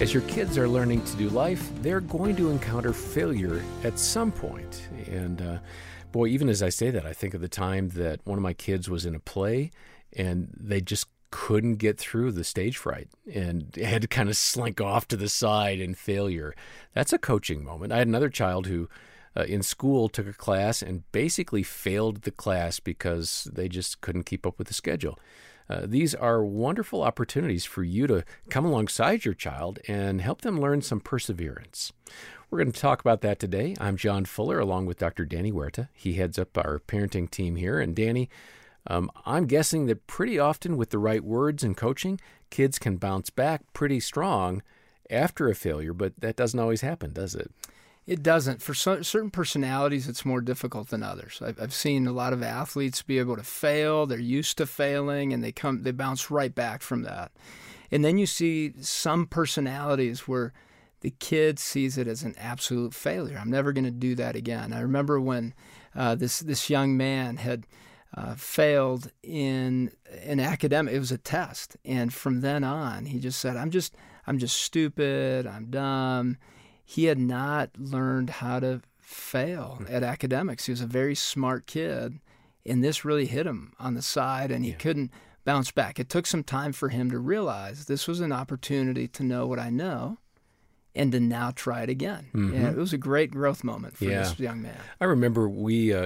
As your kids are learning to do life, they're going to encounter failure at some point. And boy, even as I say that, I think of the time that one of my kids was in a play and they just couldn't get through the stage fright and had to kind of slink off to the side in failure. That's a coaching moment. I had another child who in school took a class and basically failed the class because they just couldn't keep up with the schedule. These are wonderful opportunities for you to come alongside your child and help them learn some perseverance. We're going to talk about that today. I'm John Fuller along with Dr. Danny Huerta. He heads up our parenting team here. And Danny, I'm guessing that pretty often with the right words and coaching, kids can bounce back pretty strong after a failure, but that doesn't always happen, does it? It doesn't. For certain personalities, it's more difficult than others. I've seen a lot of athletes be able to fail. They're used to failing, and they bounce right back from that. And then you see some personalities where the kid sees it as an absolute failure. I'm never going to do that again. I remember when this young man had failed in an academic. It was a test, and from then on, he just said, "I'm just stupid. I'm dumb." He had not learned how to fail at academics. He was a very smart kid, and this really hit him on the side, and he couldn't bounce back. It took some time for him to realize this was an opportunity to know what I know and to now try it again. Mm-hmm. Yeah, it was a great growth moment for this young man. I remember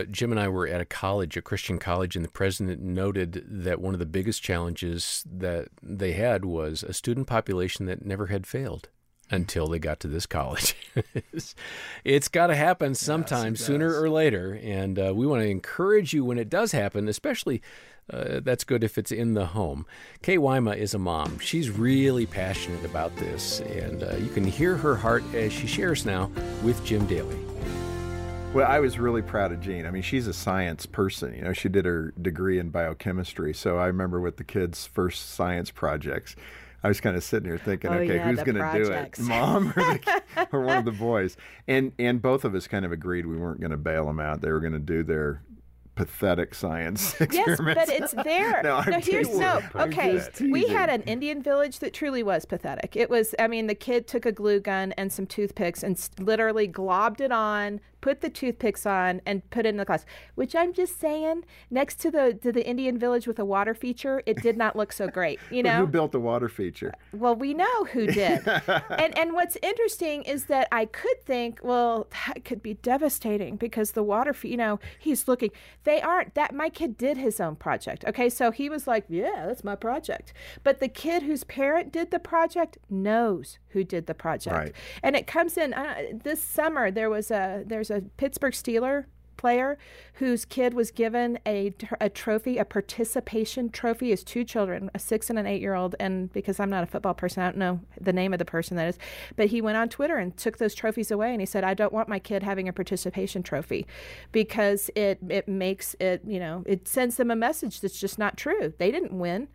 Jim and I were at a Christian college, and the president noted that one of the biggest challenges that they had was a student population that never had failed until they got to this college. It's got to happen sometime, sooner or later, and we want to encourage you when it does happen, especially that's good if it's in the home. Kay Wyma is a mom. She's really passionate about this, and you can hear her heart as she shares now with Jim Daly. Well, I was really proud of Jean. I mean, she's a science person. You know, she did her degree in biochemistry, so I remember with the kids' first science projects, I was kind of sitting here thinking, who's going to do it, Mom or one of the boys? And both of us kind of agreed we weren't going to bail them out. They were going to do their pathetic science experiments. Yes, but it's there. We had an Indian village that truly was pathetic. It was, the kid took a glue gun and some toothpicks and literally globbed it on, put the toothpicks on, and put it in the class, which I'm just saying, next to the Indian village with a water feature, it did not look so great, you know? Who built the water feature? Well, we know who did. and what's interesting is that I could think, well, that could be devastating because the water, he's looking. They aren't. My kid did his own project, okay? So he was like, yeah, that's my project. But the kid whose parent did the project knows who did the project. Right. And it comes in, this summer, there's a Pittsburgh Steelers player whose kid was given a trophy, a participation trophy. His two children, a 6- and an 8-year-old, and because I'm not a football person, I don't know the name of the person that is, but he went on Twitter and took those trophies away, and he said, I don't want my kid having a participation trophy because it makes it, it sends them a message that's just not true. They didn't win.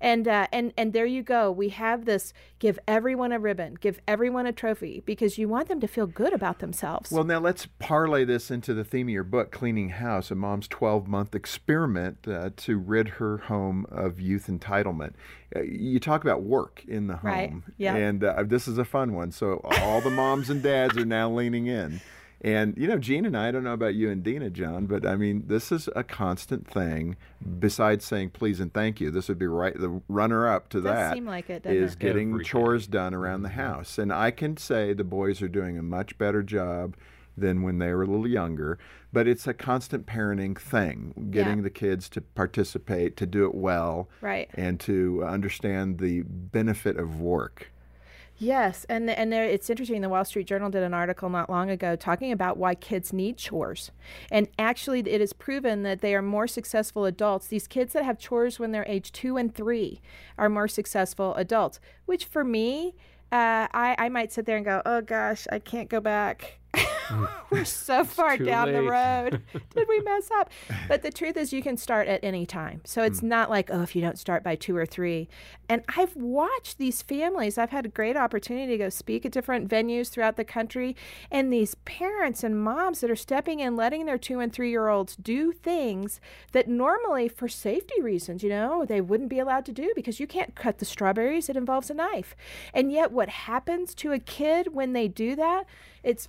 And there you go. We have this, give everyone a ribbon, give everyone a trophy, because you want them to feel good about themselves. Well, now let's parlay this into the theme of your book, Cleaning House, a mom's 12-month experiment to rid her home of youth entitlement. You talk about work in the home. Right. Yep. And this is a fun one. So all the moms and dads are now leaning in. And, Jean and I don't know about you and Dina, John, but, this is a constant thing besides saying please and thank you. This would be the runner-up to that. Does seem like it, doesn't it? Is getting chores done around the house. And I can say the boys are doing a much better job than when they were a little younger, but it's a constant parenting thing, getting the kids to participate, to do it well, right, and to understand the benefit of work. Yes, and there, it's interesting. The Wall Street Journal did an article not long ago talking about why kids need chores. And actually, it is proven that they are more successful adults. These kids that have chores when they're age 2 and 3 are more successful adults, which for me, I might sit there and go, oh gosh, I can't go back. We're so far down the road. Did we mess up? But the truth is you can start at any time. So it's not like, oh, if you don't start by 2 or 3. And I've watched these families. I've had a great opportunity to go speak at different venues throughout the country. And these parents and moms that are stepping in, letting their 2 and 3-year-olds do things that normally for safety reasons, you know, they wouldn't be allowed to do because you can't cut the strawberries. It involves a knife. And yet what happens to a kid when they do that, it's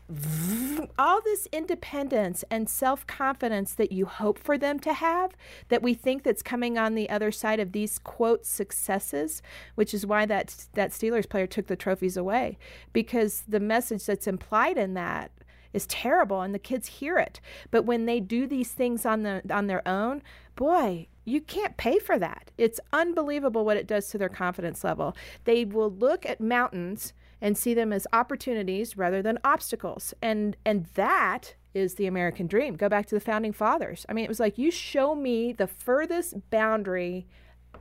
all this independence and self-confidence that you hope for them to have, that we think that's coming on the other side of these, quote, successes, which is why that Steelers player took the trophies away, because the message that's implied in that is terrible, and the kids hear it. But when they do these things on their own, boy, you can't pay for that. It's unbelievable what it does to their confidence level. They will look at mountains and see them as opportunities rather than obstacles. And that is the American dream. Go back to the founding fathers. I mean, it was like, you show me the furthest boundary,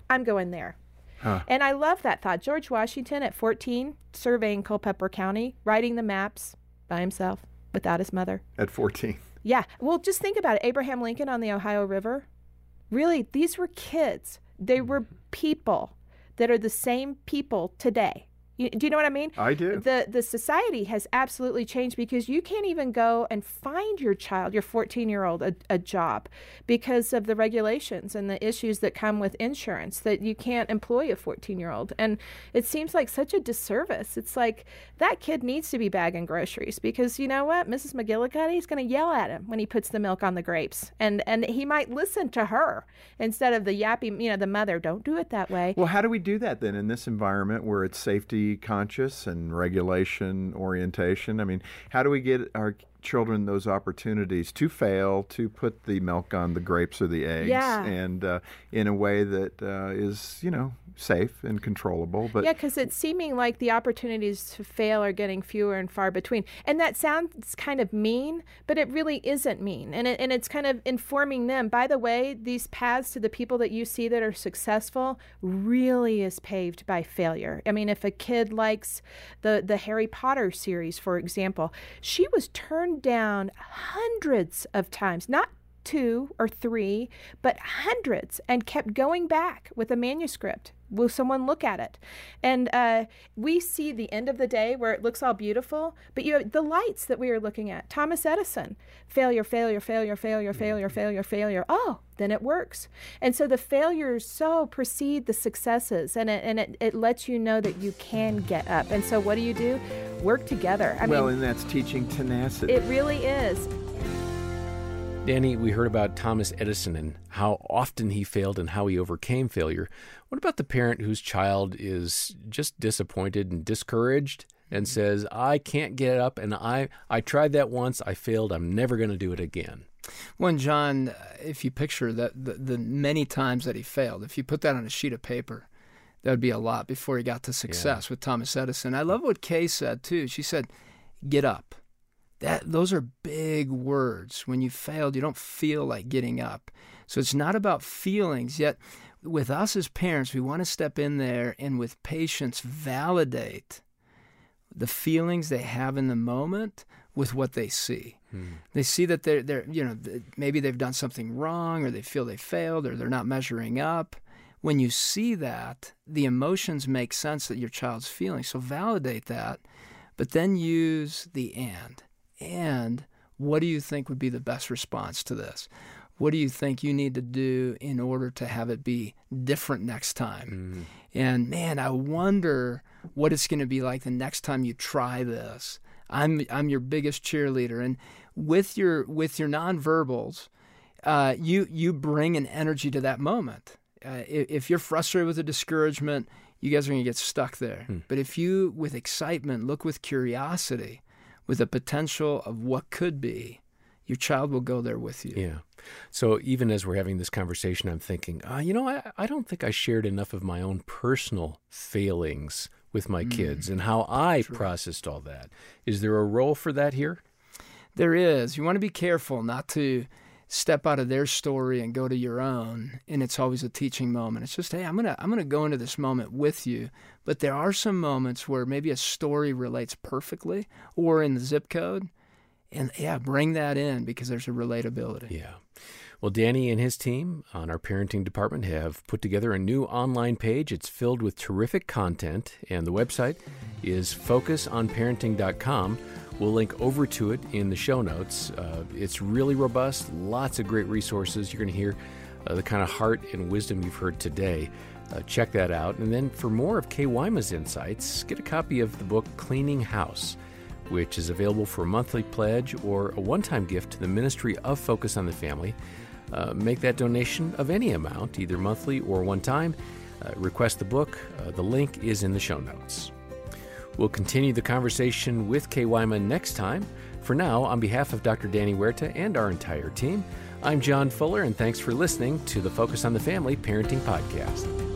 I'm going there. Huh. And I love that thought. George Washington at 14, surveying Culpeper County, writing the maps by himself without his mother. At 14. Yeah. Well, just think about it. Abraham Lincoln on the Ohio River. Really, these were kids. They were people that are the same people today. Do you know what I mean? I do. The society has absolutely changed because you can't even go and find your child, your 14-year-old, a job because of the regulations and the issues that come with insurance, that you can't employ a 14-year-old. And it seems like such a disservice. It's like that kid needs to be bagging groceries because you know what? Mrs. McGillicuddy is going to yell at him when he puts the milk on the grapes. And he might listen to her instead of the yappy, you know, the mother, don't do it that way. Well, how do we do that then in this environment where it's safety conscious and regulation orientation? I mean, how do we get our children those opportunities to fail, to put the milk on the grapes or the eggs, and in a way that is, you know, safe and controllable? But yeah, because it's seeming like the opportunities to fail are getting fewer and far between. And that sounds kind of mean, but it really isn't mean. And it's kind of informing them, by the way, these paths to the people that you see that are successful really is paved by failure. I mean, if a kid likes the Harry Potter series, for example, she was turned down hundreds of times, not 2 or 3, but hundreds, and kept going back with a manuscript. Will someone look at it? And we see the end of the day where it looks all beautiful, but you have the lights that we are looking at. Thomas Edison, failure, failure, failure, failure, failure, failure, failure. Oh, then it works. And so the failures so precede the successes, and it lets you know that you can get up. And so what do? Work together. And that's teaching tenacity. It really is. Danny, we heard about Thomas Edison and how often he failed and how he overcame failure. What about the parent whose child is just disappointed and discouraged and says, I can't get up, and I tried that once, I failed, I'm never going to do it again? Well, and John, if you picture that, the many times that he failed, if you put that on a sheet of paper, that would be a lot before he got to success with Thomas Edison. I love what Kay said, too. She said, get up. Those are big words. When you failed, you don't feel like getting up. So it's not about feelings. Yet with us as parents, we want to step in there and with patience validate the feelings they have in the moment with what they see. They see that they're you know, maybe they've done something wrong, or they feel they failed, or they're not measuring up. When you see that, the emotions make sense that your child's feeling. So validate that, but then use the and. And what do you think would be the best response to this? What do you think you need to do in order to have it be different next time? And man, I wonder what it's going to be like the next time you try this. I'm your biggest cheerleader. And with your nonverbals, you bring an energy to that moment. If you're frustrated with the discouragement, you guys are going to get stuck there. But if you, with excitement, look with curiosity, with the potential of what could be, your child will go there with you. Yeah. So even as we're having this conversation, I'm thinking, I don't think I shared enough of my own personal failings with my kids and how I processed all that. Is there a role for that here? There is. You want to be careful not to step out of their story and go to your own. And it's always a teaching moment. It's just, hey, I'm going to go into this moment with you. But there are some moments where maybe a story relates perfectly, or in the zip code, And yeah, bring that in because there's a relatability. Yeah. Well, Danny and his team on our parenting department have put together a new online page. It's filled with terrific content, and the website is focusonparenting.com. We'll link over to it in the show notes. It's really robust, lots of great resources. You're going to hear the kind of heart and wisdom you've heard today. Check that out. And then for more of Kay Wyma's insights, get a copy of the book Cleaning House, which is available for a monthly pledge or a one-time gift to the Ministry of Focus on the Family. Make that donation of any amount, either monthly or one time. Request the book. The link is in the show notes. We'll continue the conversation with Kay Wyma next time. For now, on behalf of Dr. Danny Huerta and our entire team, I'm John Fuller, and thanks for listening to the Focus on the Family Parenting Podcast.